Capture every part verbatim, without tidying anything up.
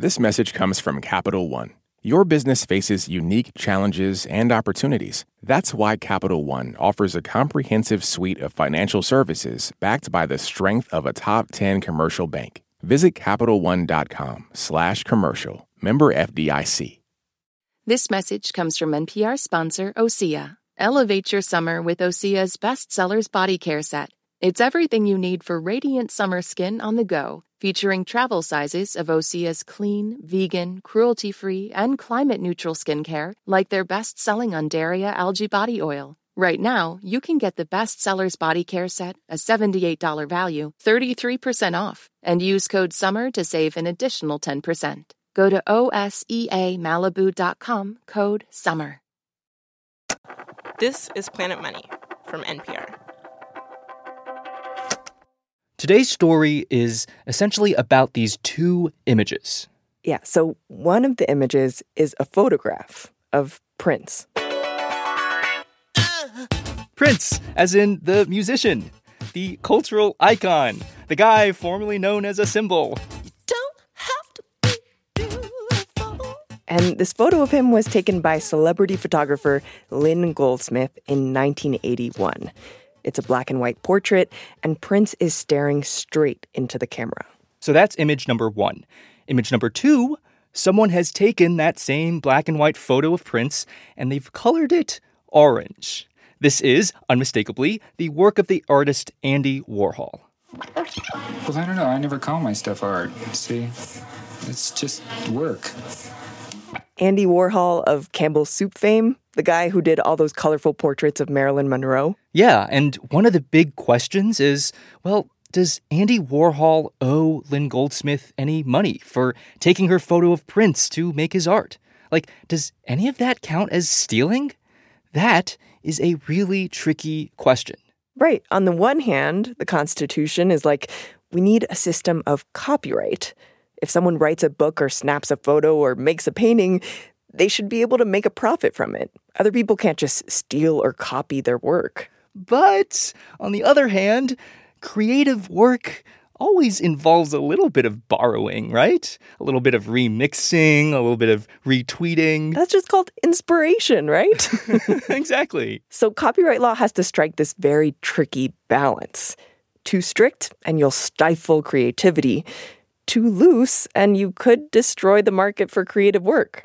This message comes from Capital One. Your business faces unique challenges and opportunities. That's why Capital One offers a comprehensive suite of financial services backed by the strength of a top ten commercial bank. Visit capital one dot com slash commercial. Member F D I C. This message comes from N P R sponsor OSEA. Elevate your summer with OSEA's bestsellers body care set. It's everything you need for radiant summer skin on the go, featuring travel sizes of OSEA's clean, vegan, cruelty-free, and climate-neutral skincare, like their best-selling Undaria algae body oil. Right now, you can get the bestsellers body care set, a seventy-eight dollars value, thirty-three percent off, and use code SUMMER to save an additional ten percent. Go to O S E A Malibu dot com, code SUMMER. This is Planet Money from N P R. Today's story is essentially about these two images. Yeah, so one of the images is a photograph of Prince. Prince, as in the musician, the cultural icon, the guy formerly known as a symbol. You don't have to be beautiful. And this photo of him was taken by celebrity photographer Lynn Goldsmith in nineteen eighty-one. It's a black and white portrait, and Prince is staring straight into the camera. So that's image number one. Image number two, someone has taken that same black and white photo of Prince, and they've colored it orange. This is, unmistakably, the work of the artist Andy Warhol. Well, I don't know. I never call my stuff art, see? It's just work. Andy Warhol of Campbell's Soup fame, the guy who did all those colorful portraits of Marilyn Monroe. Yeah, and one of the big questions is, well, does Andy Warhol owe Lynn Goldsmith any money for taking her photo of Prince to make his art? Like, does any of that count as stealing? That is a really tricky question. Right. On the one hand, the Constitution is like, we need a system of copyright. If someone writes a book or snaps a photo or makes a painting, they should be able to make a profit from it. Other people can't just steal or copy their work. But on the other hand, creative work always involves a little bit of borrowing, right? A little bit of remixing, a little bit of retweeting. That's just called inspiration, right? Exactly. So copyright law has to strike this very tricky balance. Too strict, and you'll stifle creativity. Too loose, and you could destroy the market for creative work.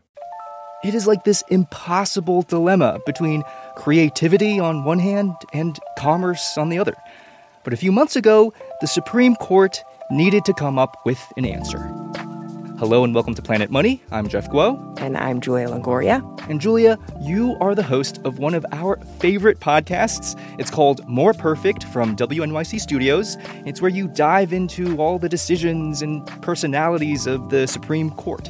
It is like this impossible dilemma between creativity on one hand and commerce on the other. But a few months ago, the Supreme Court needed to come up with an answer. Hello and welcome to Planet Money. I'm Jeff Guo. And I'm Julia Longoria. And Julia, you are the host of one of our favorite podcasts. It's called More Perfect from W N Y C Studios. It's where you dive into all the decisions and personalities of the Supreme Court.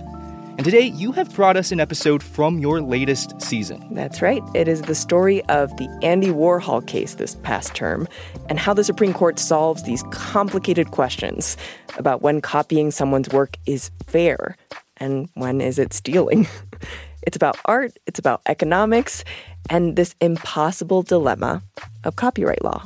And today, you have brought us an episode from your latest season. That's right. It is the story of the Andy Warhol case this past term and how the Supreme Court solves these complicated questions about when copying someone's work is fair and when is it stealing. It's about art, it's about economics, and this impossible dilemma of copyright law.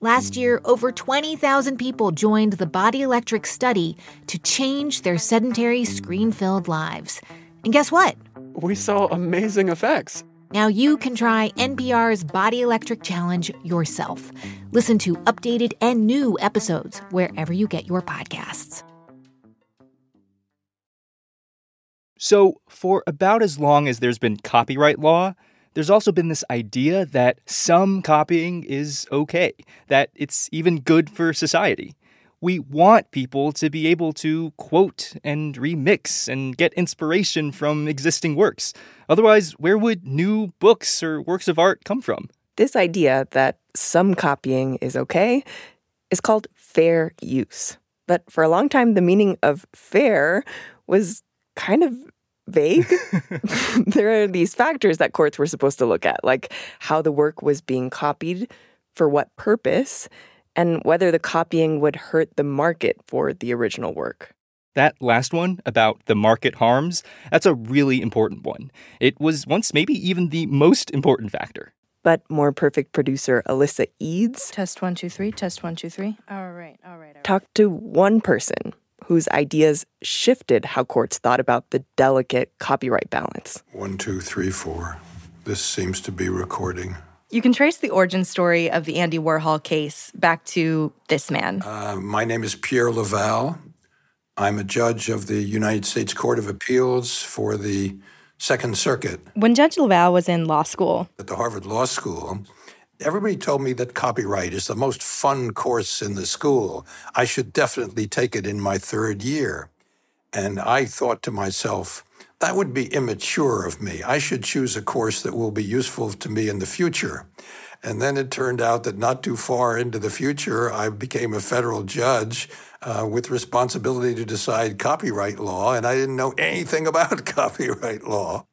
Last year, over twenty thousand people joined the Body Electric study to change their sedentary, screen-filled lives. And guess what? We saw amazing effects. Now you can try N P R's Body Electric Challenge yourself. Listen to updated and new episodes wherever you get your podcasts. So, for about as long as there's been copyright law, there's also been this idea that some copying is okay, that it's even good for society. We want people to be able to quote and remix and get inspiration from existing works. Otherwise, where would new books or works of art come from? This idea that some copying is okay is called fair use. But for a long time, the meaning of fair was kind of vague. There are these factors that courts were supposed to look at, like how the work was being copied, for what purpose, and whether the copying would hurt the market for the original work. That last one about the market harms, that's a really important one. It was once maybe even the most important factor. But More Perfect producer Alyssa Eads... Test one, two, three. Test one, two, three. All right, all right, all right. Talked to one person whose ideas shifted how courts thought about the delicate copyright balance. One, two, three, four. This seems to be recording. You can trace the origin story of the Andy Warhol case back to this man. Uh, my name is Pierre Leval. I'm a judge of the United States Court of Appeals for the Second Circuit. When Judge Leval was in law school at the Harvard Law School, everybody told me that copyright is the most fun course in the school. I should definitely take it in my third year. And I thought to myself, that would be immature of me. I should choose a course that will be useful to me in the future. And then it turned out that not too far into the future, I became a federal judge uh, with responsibility to decide copyright law, and I didn't know anything about copyright law.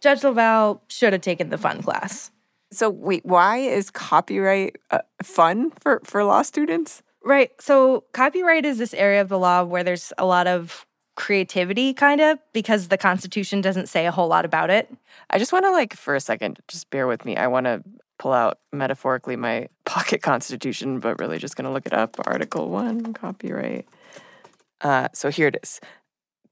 Judge Leval should have taken the fun class. So wait, why is copyright uh, fun for, for law students? Right. So copyright is this area of the law where there's a lot of creativity, kind of, because the Constitution doesn't say a whole lot about it. I just want to, like, for a second, just bear with me. I want to pull out metaphorically my pocket Constitution, but really just going to look it up. Article one, copyright. Uh, so here it is.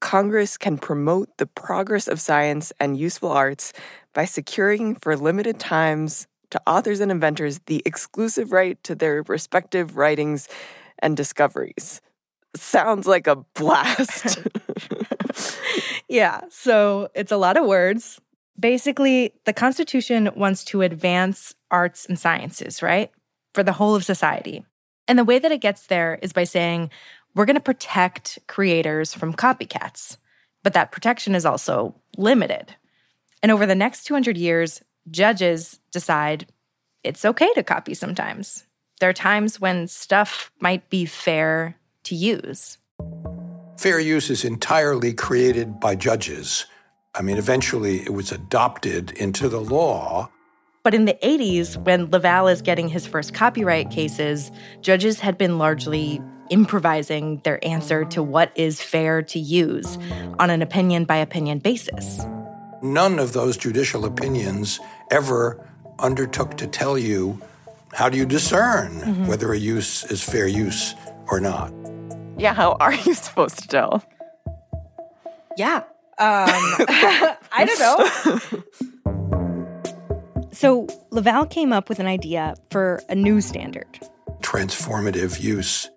Congress can promote the progress of science and useful arts by securing for limited times to authors and inventors the exclusive right to their respective writings and discoveries. Sounds like a blast. Yeah, so it's a lot of words. Basically, the Constitution wants to advance arts and sciences, right? For the whole of society. And the way that it gets there is by saying, we're going to protect creators from copycats. But that protection is also limited. And over the next two hundred years, judges decide it's okay to copy sometimes. There are times when stuff might be fair to use. Fair use is entirely created by judges. I mean, eventually it was adopted into the law. But in the eighties, when Leval is getting his first copyright cases, judges had been largely improvising their answer to what is fair to use on an opinion-by-opinion basis. None of those judicial opinions ever undertook to tell you how do you discern mm-hmm. whether a use is fair use or not. Yeah, how are you supposed to tell? Yeah. Um, I don't know. So Leval came up with an idea for a new standard. Transformative use.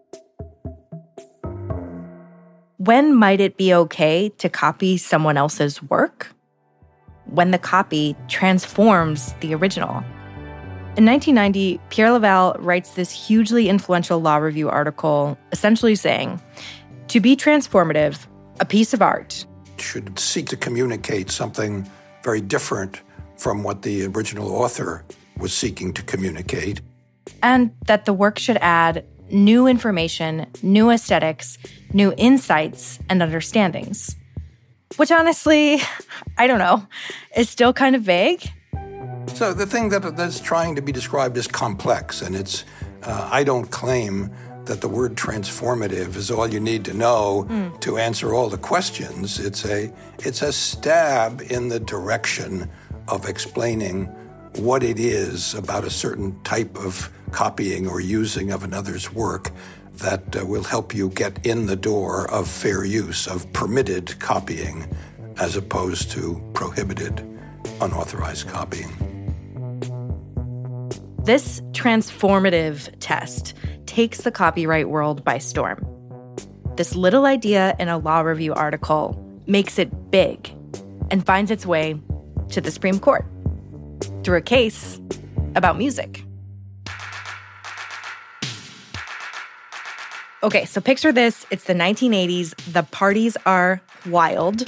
When might it be okay to copy someone else's work? When the copy transforms the original. In nineteen ninety, Pierre Leval writes this hugely influential law review article, essentially saying, to be transformative, a piece of art should seek to communicate something very different from what the original author was seeking to communicate. And that the work should add new information, new aesthetics, new insights and understandings. Which honestly, I don't know, is still kind of vague. So the thing that, that's trying to be described is complex, and it's, uh, I don't claim that the word transformative is all you need to know mm. to answer all the questions. It's a it's a stab in the direction of explaining what it is about a certain type of copying or using of another's work that uh, will help you get in the door of fair use, of permitted copying, as opposed to prohibited, unauthorized copying. This transformative test takes the copyright world by storm. This little idea in a law review article makes it big and finds its way to the Supreme Court through a case about music. Okay, so picture this. It's the nineteen eighties. The parties are wild.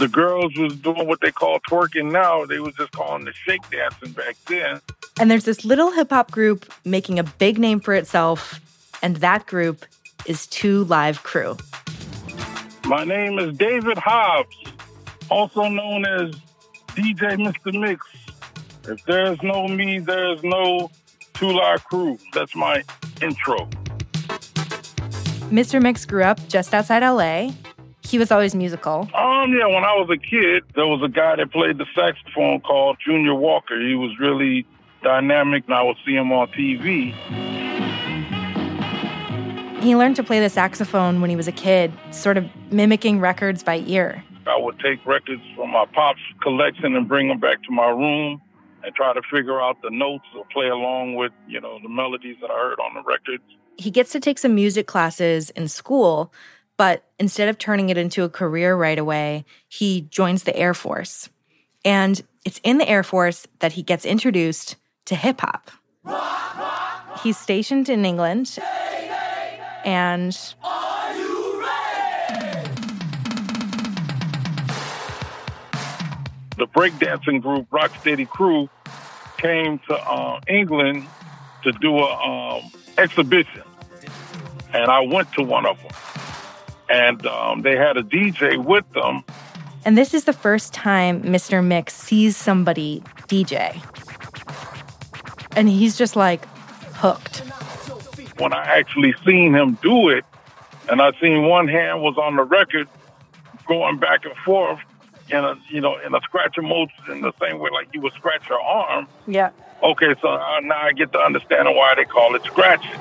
the girls was doing what they call twerking now. They was just calling the shake dancing back then. And there's this little hip-hop group making a big name for itself, and that group is two Live Crew. My name is David Hobbs, also known as D J Mister Mix. If there's no me, there's no two Live Crew. That's my intro. Mister Mix grew up just outside L A. He was always musical. Um, yeah, when I was a kid, there was a guy that played the saxophone called Junior Walker. He was really dynamic, and I would see him on T V. He learned to play the saxophone when he was a kid, sort of mimicking records by ear. I would take records from my pop's collection and bring them back to my room and try to figure out the notes or play along with, you know, the melodies that I heard on the records. He gets to take some music classes in school, but instead of turning it into a career right away, he joins the Air Force. And it's in the Air Force that he gets introduced to hip-hop. He's stationed in England, and the breakdancing group Rocksteady Crew came to uh, England to do an um, exhibition. And I went to one of them. And um, they had a D J with them. And this is the first time Mister Mix sees somebody D J. And he's just, like, hooked. When I actually seen him do it, and I seen one hand was on the record going back and forth, in a, you know, in a scratcher motion, in the same way like you would scratch your arm. Yeah. Okay, so now I get to understand why they call it scratching.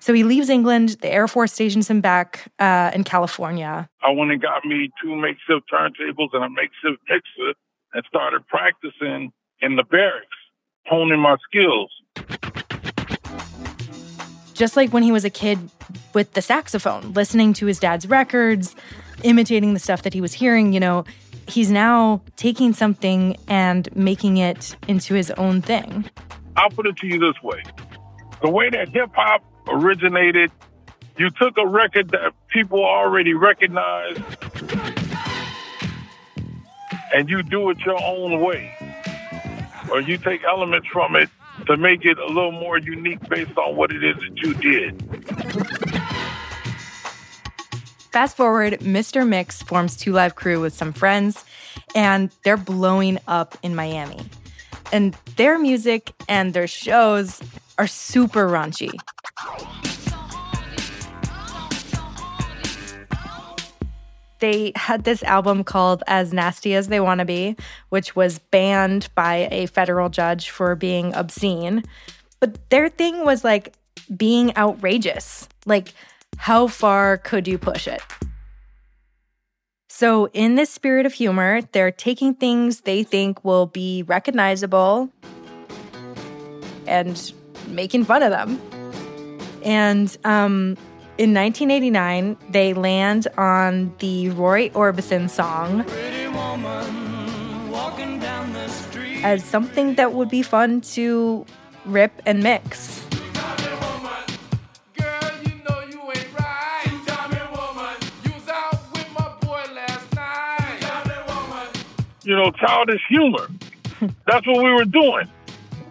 So he leaves England, the Air Force stations him back uh, in California. I went and got me two makeshift turntables and a makeshift mixer and started practicing in the barracks, honing my skills. Just like when he was a kid with the saxophone, listening to his dad's records, imitating the stuff that he was hearing, you know, he's now taking something and making it into his own thing. I'll put it to you this way. The way that hip-hop originated, you took a record that people already recognize, and you do it your own way. Or you take elements from it to make it a little more unique based on what it is that you did. Fast forward, Mister Mix forms two Live Crew with some friends, and they're blowing up in Miami. And their music and their shows are super raunchy. They had this album called As Nasty As They Wanna Be, which was banned by a federal judge for being obscene. But their thing was, like, being outrageous. Like, how far could you push it? So in this spirit of humor, they're taking things they think will be recognizable and making fun of them. And um, in nineteen eighty-nine, they land on the Roy Orbison song down the as something that would be fun to rip and mix. You know, childish humor. That's what we were doing.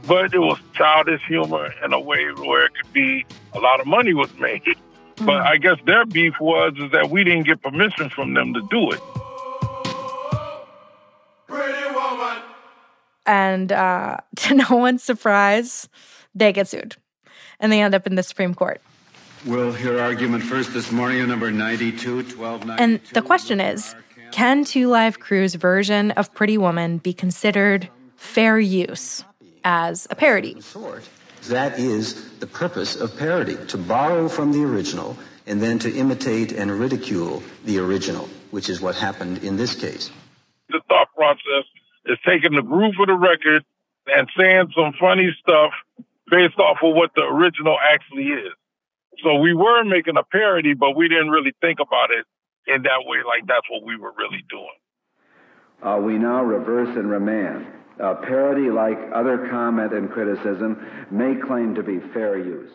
But it was childish humor in a way where it could be a lot of money was made. Mm-hmm. But I guess their beef was is that we didn't get permission from them to do it. Pretty woman. And uh, to no one's surprise, they get sued. And they end up in the Supreme Court. We'll hear argument first this morning on number ninety-two, twelve ninety-two. And the question is, can two Live Crew's version of Pretty Woman be considered fair use as a parody? That is the purpose of parody, to borrow from the original and then to imitate and ridicule the original, which is what happened in this case. The thought process is taking the groove of the record and saying some funny stuff based off of what the original actually is. So we were making a parody, but we didn't really think about it in that way, like that's what we were really doing. Uh, we now reverse and remand. A parody, like other comment and criticism, may claim to be fair use.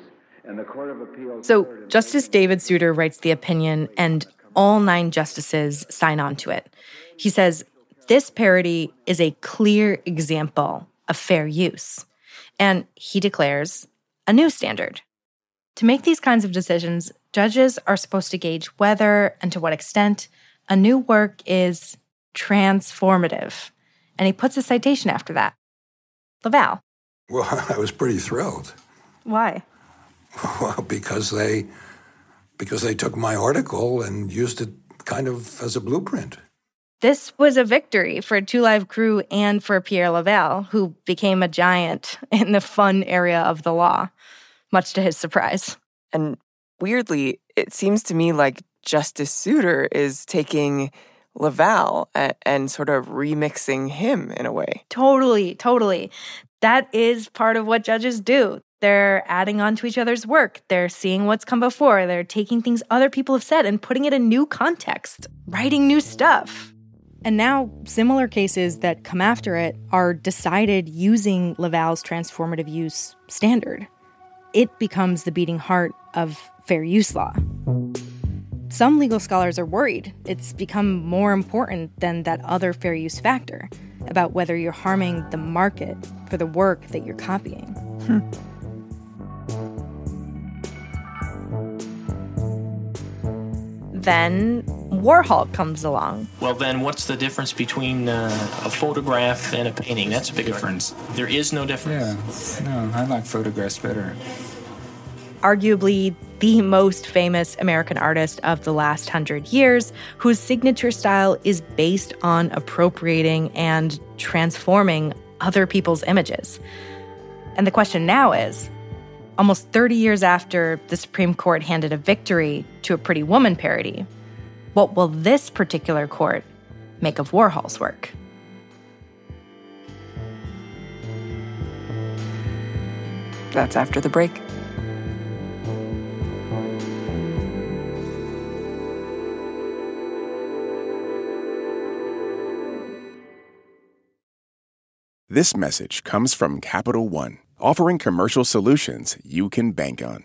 and the Court of Appeals. So Justice David Souter writes the opinion, and all nine justices sign on to it. He says, this parody is a clear example of fair use. And he declares a new standard. To make these kinds of decisions, judges are supposed to gauge whether and to what extent a new work is transformative. And he puts a citation after that. Leval. Well, I was pretty thrilled. Why? Well, because they, because they took my article and used it kind of as a blueprint. This was a victory for two Live Crew and for Pierre Leval, who became a giant in the fun area of the law, much to his surprise. And weirdly, it seems to me like Justice Souter is taking Leval and, and sort of remixing him in a way. Totally, totally. That is part of what judges do. They're adding on to each other's work. They're seeing what's come before. They're taking things other people have said and putting it in new context, writing new stuff. And now, similar cases that come after it are decided using Leval's transformative use standard. It becomes the beating heart of fair use law. Some legal scholars are worried it's become more important than that other fair use factor about whether you're harming the market for the work that you're copying. Hmm. Then Warhol comes along. Well, then what's the difference between uh, a photograph and a painting? That's a big difference. There is no difference. Yeah, no, I like photographs better. Arguably the most famous American artist of the last hundred years, whose signature style is based on appropriating and transforming other people's images. And the question now is, almost thirty years after the Supreme Court handed a victory to a Pretty Woman parody, what will this particular court make of Warhol's work? That's after the break. This message comes from Capital One, offering commercial solutions you can bank on.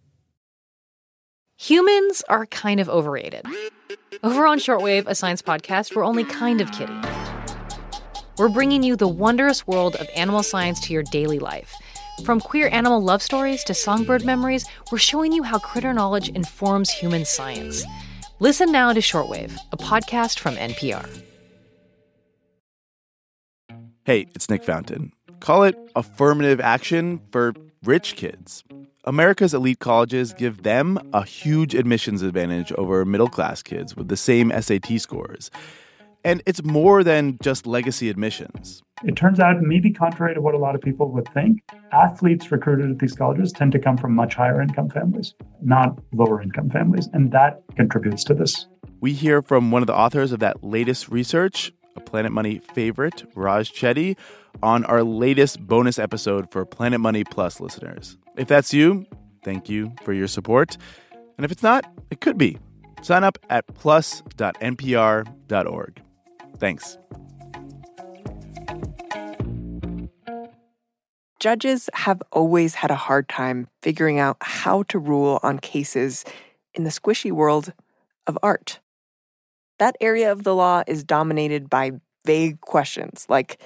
Humans are kind of overrated. Over on Shortwave, a science podcast, we're only kind of kidding. We're bringing you the wondrous world of animal science to your daily life. From queer animal love stories to songbird memories, we're showing you how critter knowledge informs human science. Listen now to Shortwave, a podcast from N P R. Hey, it's Nick Fountain. Call it affirmative action for rich kids. America's elite colleges give them a huge admissions advantage over middle-class kids with the same S A T scores. And it's more than just legacy admissions. It turns out, maybe contrary to what a lot of people would think, athletes recruited at these colleges tend to come from much higher income families, not lower income families. And that contributes to this. We hear from one of the authors of that latest research, a Planet Money favorite, Raj Chetty, on our latest bonus episode for Planet Money Plus listeners. If that's you, thank you for your support. And if it's not, it could be. Sign up at plus dot N P R dot org. Thanks. Judges have always had a hard time figuring out how to rule on cases in the squishy world of art. That area of the law is dominated by vague questions like,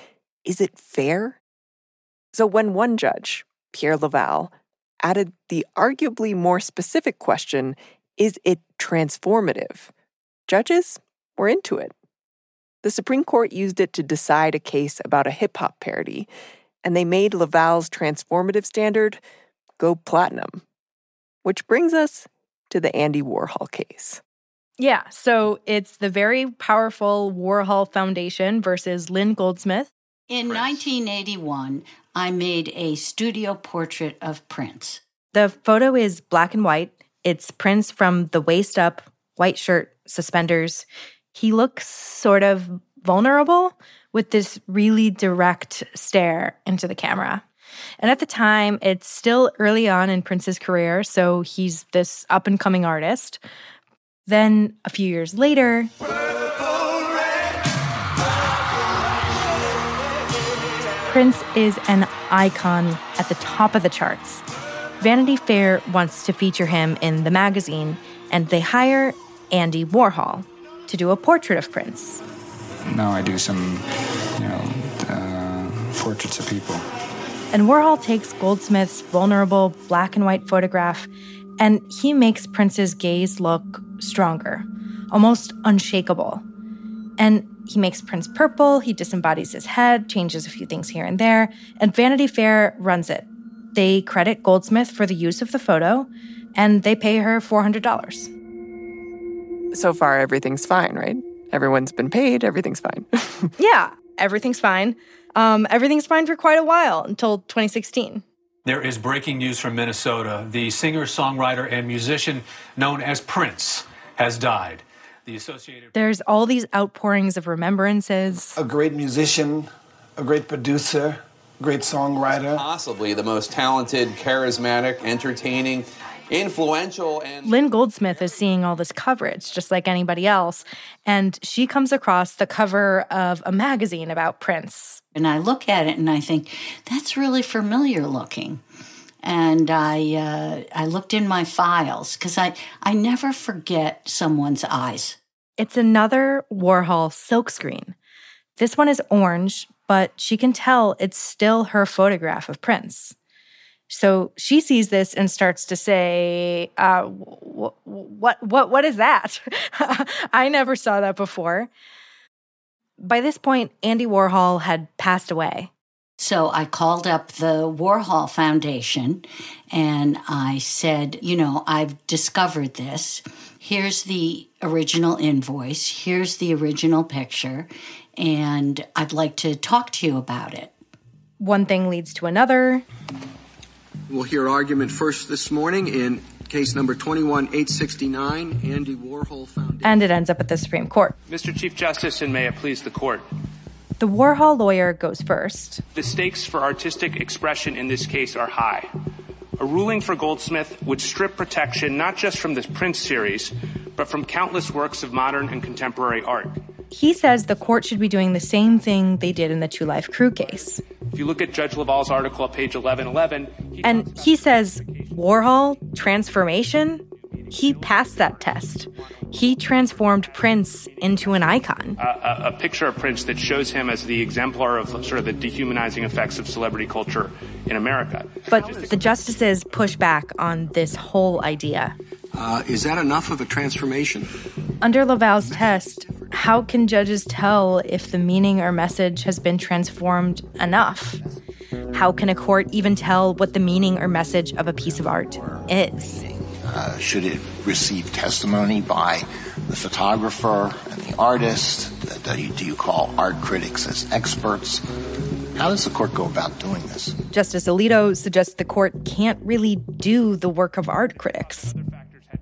is it fair? So when one judge, Pierre Leval, added the arguably more specific question, is it transformative? Judges were into it. The Supreme Court used it to decide a case about a hip-hop parody, and they made Leval's transformative standard go platinum. Which brings us to the Andy Warhol case. Yeah, so it's the very powerful Warhol Foundation versus Lynn Goldsmith. In Prince. nineteen eighty-one, I made a studio portrait of Prince. The photo is black and white. It's Prince from the waist up, white shirt, suspenders. He looks sort of vulnerable with this really direct stare into the camera. And at the time, it's still early on in Prince's career, so he's this up-and-coming artist. Then a few years later, Prince is an icon at the top of the charts. Vanity Fair wants to feature him in the magazine, and they hire Andy Warhol to do a portrait of Prince. Now I do some, you know, uh, portraits of people. And Warhol takes Goldsmith's vulnerable black and white photograph, and he makes Prince's gaze look stronger, almost unshakable. And he makes Prince purple, he disembodies his head, changes a few things here and there, and Vanity Fair runs it. They credit Goldsmith for the use of the photo, and they pay her four hundred dollars. So far, everything's fine, right? Everyone's been paid, everything's fine. Yeah, everything's fine. Um, everything's fine for quite a while, until twenty sixteen. There is breaking news from Minnesota. The singer, songwriter, and musician known as Prince has died. The Associated... There's all these outpourings of remembrances. A great musician, a great producer, great songwriter. Possibly the most talented, charismatic, entertaining, influential, and... Lynn Goldsmith is seeing all this coverage, just like anybody else, and she comes across the cover of a magazine about Prince. And I look at it and I think, that's really familiar looking. And I uh, I looked in my files, because I, I never forget someone's eyes. It's another Warhol silkscreen. This one is orange, but she can tell it's still her photograph of Prince. So she sees this and starts to say, uh, wh- wh- what, what, what is that? I never saw that before. By this point, Andy Warhol had passed away. So I called up the Warhol Foundation, and I said, you know, I've discovered this. Here's the original invoice. Here's the original picture, and I'd like to talk to you about it. One thing leads to another. We'll hear argument first this morning in case number twenty-one eight sixty-nine, Andy Warhol Foundation. And it ends up at the Supreme Court. Mister Chief Justice, and may it please the court. The Warhol lawyer goes first. The stakes for artistic expression in this case are high. A ruling for Goldsmith would strip protection not just from the Prince series, but from countless works of modern and contemporary art. He says the court should be doing the same thing they did in the two Live Crew case. If you look at Judge Leval's article at page eleven eleven... He and he says, Warhol, transformation? He passed that test. He transformed Prince into an icon. Uh, a, a picture of Prince that shows him as the exemplar of sort of the dehumanizing effects of celebrity culture in America. But the justices push back on this whole idea. Uh, is that enough of a transformation? Under Leval's test, how can judges tell if the meaning or message has been transformed enough? How can a court even tell what the meaning or message of a piece of art is? Uh, should it receive testimony by the photographer and the artist? Do you, do you call art critics as experts? How does the court go about doing this? Justice Alito suggests the court can't really do the work of art critics.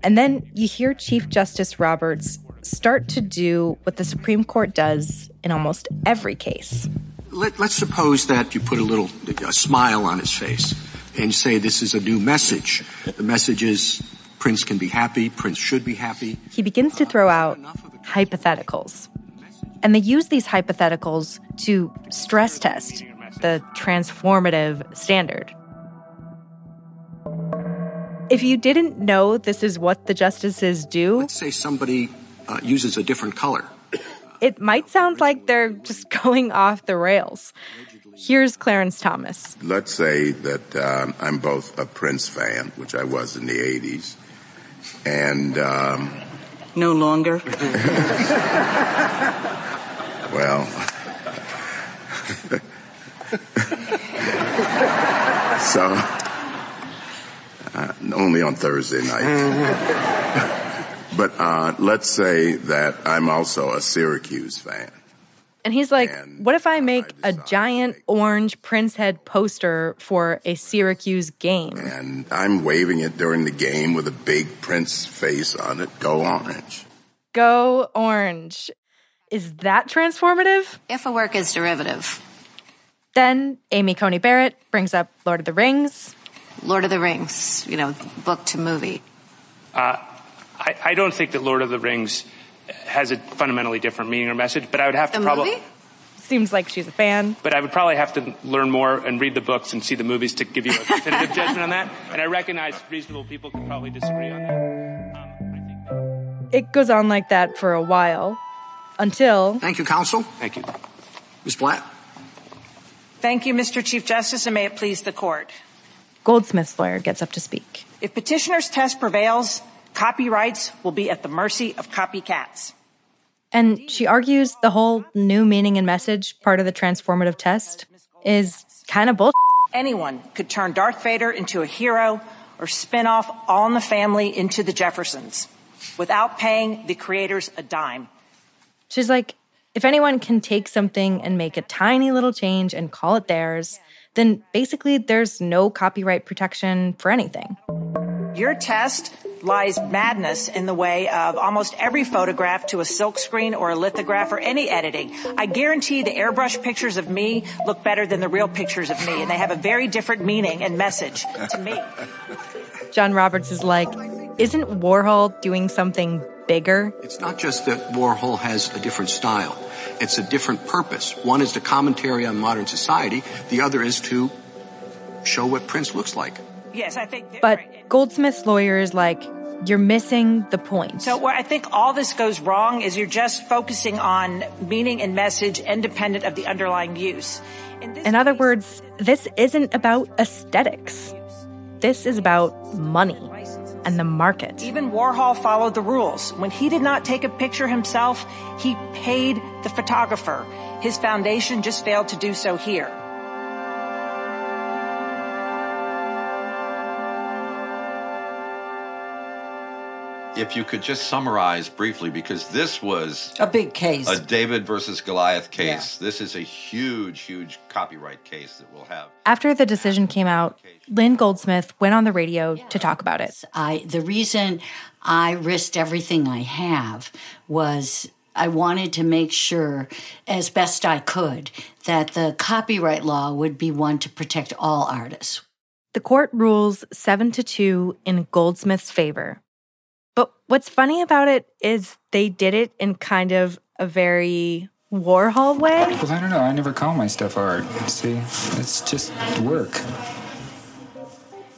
And then you hear Chief Justice Roberts start to do what the Supreme Court does in almost every case. Let, let's suppose that you put a little a smile on his face and say this is a new message. The message is Prince can be happy, Prince should be happy. He begins to throw out hypotheticals. And they use these hypotheticals to stress test the transformative standard. If you didn't know this is what the justices do... Let's say somebody uh, uses a different color. It might sound like they're just going off the rails. Here's Clarence Thomas. Let's say that um, I'm both a Prince fan, which I was in the eighties, and... Um, no longer. Well... so... Uh, only on Thursday night. But uh, let's say that I'm also a Syracuse fan. And he's like, and what if I make I a giant make orange Prince head poster for a Syracuse game? And I'm waving it during the game with a big Prince face on it. Go orange. Go orange. Is that transformative? If a work is derivative. Then Amy Coney Barrett brings up Lord of the Rings. Lord of the Rings, you know, book to movie. Uh, I, I don't think that Lord of the Rings has a fundamentally different meaning or message, but I would have to probably... Seems like she's a fan. But I would probably have to learn more and read the books and see the movies to give you a definitive judgment on that. And I recognize reasonable people could probably disagree on that. Um, I think... It goes on like that for a while, until... Thank you, counsel. Thank you. Miz Blatt. Thank you, Mister Chief Justice, and may it please the court. Goldsmith's lawyer gets up to speak. If petitioner's test prevails, copyrights will be at the mercy of copycats. And she argues the whole new meaning and message part of the transformative test is kind of bullshit. Anyone could turn Darth Vader into a hero or spin off All in the Family into the Jeffersons without paying the creators a dime. She's like, if anyone can take something and make a tiny little change and call it theirs, then basically there's no copyright protection for anything. Your test lies madness in the way of almost every photograph to a silkscreen or a lithograph or any editing. I guarantee the airbrush pictures of me look better than the real pictures of me, and they have a very different meaning and message to me. John Roberts is like, isn't Warhol doing something bigger? It's not just that Warhol has a different style. It's a different purpose. One is the commentary on modern society. The other is to show what Prince looks like. Yes, I think... But Goldsmith's lawyer is like, you're missing the point. So where I think all this goes wrong is you're just focusing on meaning and message independent of the underlying use. In, In other case, words, this isn't about aesthetics. This is about money and the market. Even Warhol followed the rules. When he did not take a picture himself, he paid the photographer. His foundation just failed to do so here. If you could just summarize briefly, because this was... A big case. A David versus Goliath case. Yeah. This is a huge, huge copyright case that we'll have. After the decision came out, Lynn Goldsmith went on the radio yeah. to talk about it. I, the reason I risked everything I have was I wanted to make sure, as best I could, that the copyright law would be one to protect all artists. The court rules seven to two in Goldsmith's favor. But what's funny about it is they did it in kind of a very Warhol way. Well, I don't know. I never call my stuff art. See, it's just work.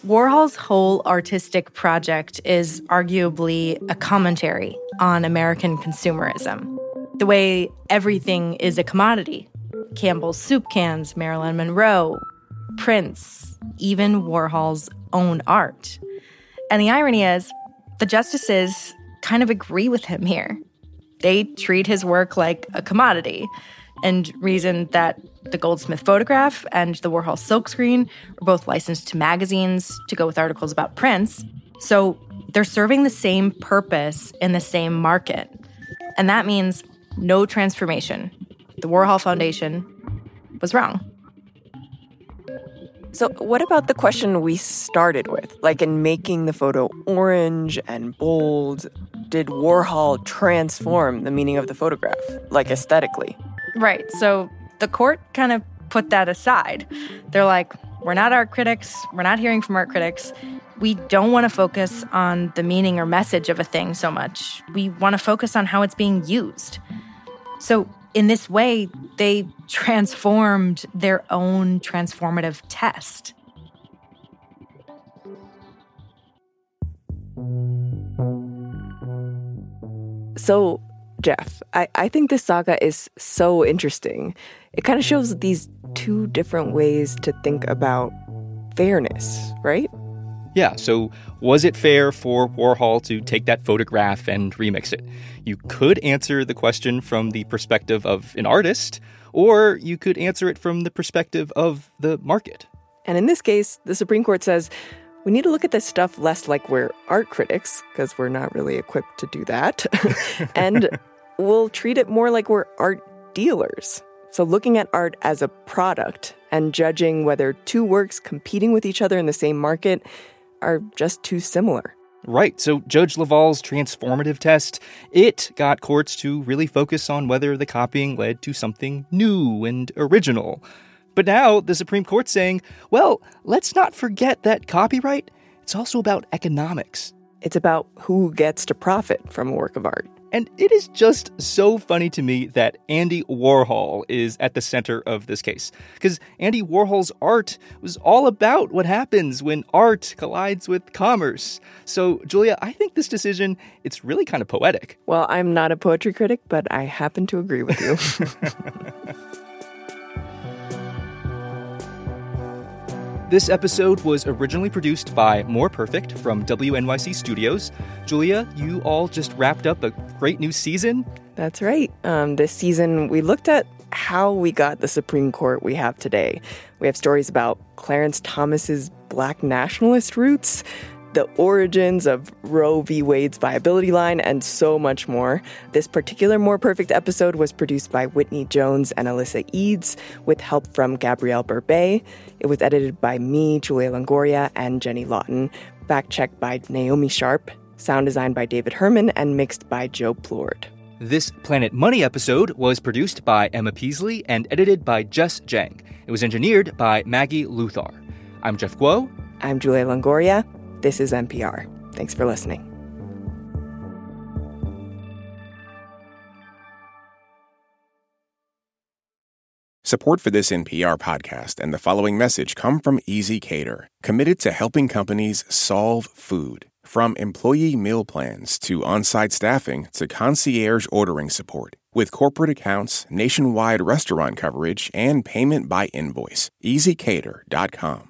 Warhol's whole artistic project is arguably a commentary on American consumerism, the way everything is a commodity. Campbell's Soup cans, Marilyn Monroe, Prince, even Warhol's own art. And the irony is, the justices kind of agree with him here. They treat his work like a commodity and reason that the Goldsmith photograph and the Warhol silkscreen are both licensed to magazines to go with articles about Prince. So they're serving the same purpose in the same market. And that means no transformation. The Warhol Foundation was wrong. So what about the question we started with? Like in making the photo orange and bold, did Warhol transform the meaning of the photograph, like aesthetically? Right. So the court kind of put that aside. They're like, we're not art critics. We're not hearing from art critics. We don't want to focus on the meaning or message of a thing so much. We want to focus on how it's being used. So in this way, they transformed their own transformative test. So, Jeff, I, I think this saga is so interesting. It kind of shows these two different ways to think about fairness, right? Yeah, so was it fair for Warhol to take that photograph and remix it? You could answer the question from the perspective of an artist, or you could answer it from the perspective of the market. And in this case, the Supreme Court says, we need to look at this stuff less like we're art critics, because we're not really equipped to do that, and we'll treat it more like we're art dealers. So looking at art as a product and judging whether two works competing with each other in the same market are just too similar. Right, so Judge Leval's transformative test, it got courts to really focus on whether the copying led to something new and original. But now the Supreme Court's saying, well, let's not forget that copyright, it's also about economics. It's about who gets to profit from a work of art. And it is just so funny to me that Andy Warhol is at the center of this case. Because Andy Warhol's art was all about what happens when art collides with commerce. So, Julia, I think this decision, it's really kind of poetic. Well, I'm not a poetry critic, but I happen to agree with you. This episode was originally produced by More Perfect from W N Y C Studios. Julia, you all just wrapped up a great new season. That's right. Um, this season, we looked at how we got the Supreme Court we have today. We have stories about Clarence Thomas's black nationalist roots, the origins of Roe v. Wade's viability line, and so much more. This particular More Perfect episode was produced by Whitney Jones and Alyssa Eads with help from Gabrielle Burbet. It was edited by me, Julia Longoria, and Jenny Lawton. Fact-checked by Naomi Sharp. Sound designed by David Herman and mixed by Joe Plord. This Planet Money episode was produced by Emma Peasley and edited by Jess Jang. It was engineered by Maggie Luthar. I'm Jeff Guo. I'm Julia Longoria. This is N P R. Thanks for listening. Support for this N P R podcast and the following message come from Easy Cater, committed to helping companies solve food. From employee meal plans to on-site staffing to concierge ordering support. With corporate accounts, nationwide restaurant coverage, and payment by invoice. easy cater dot com.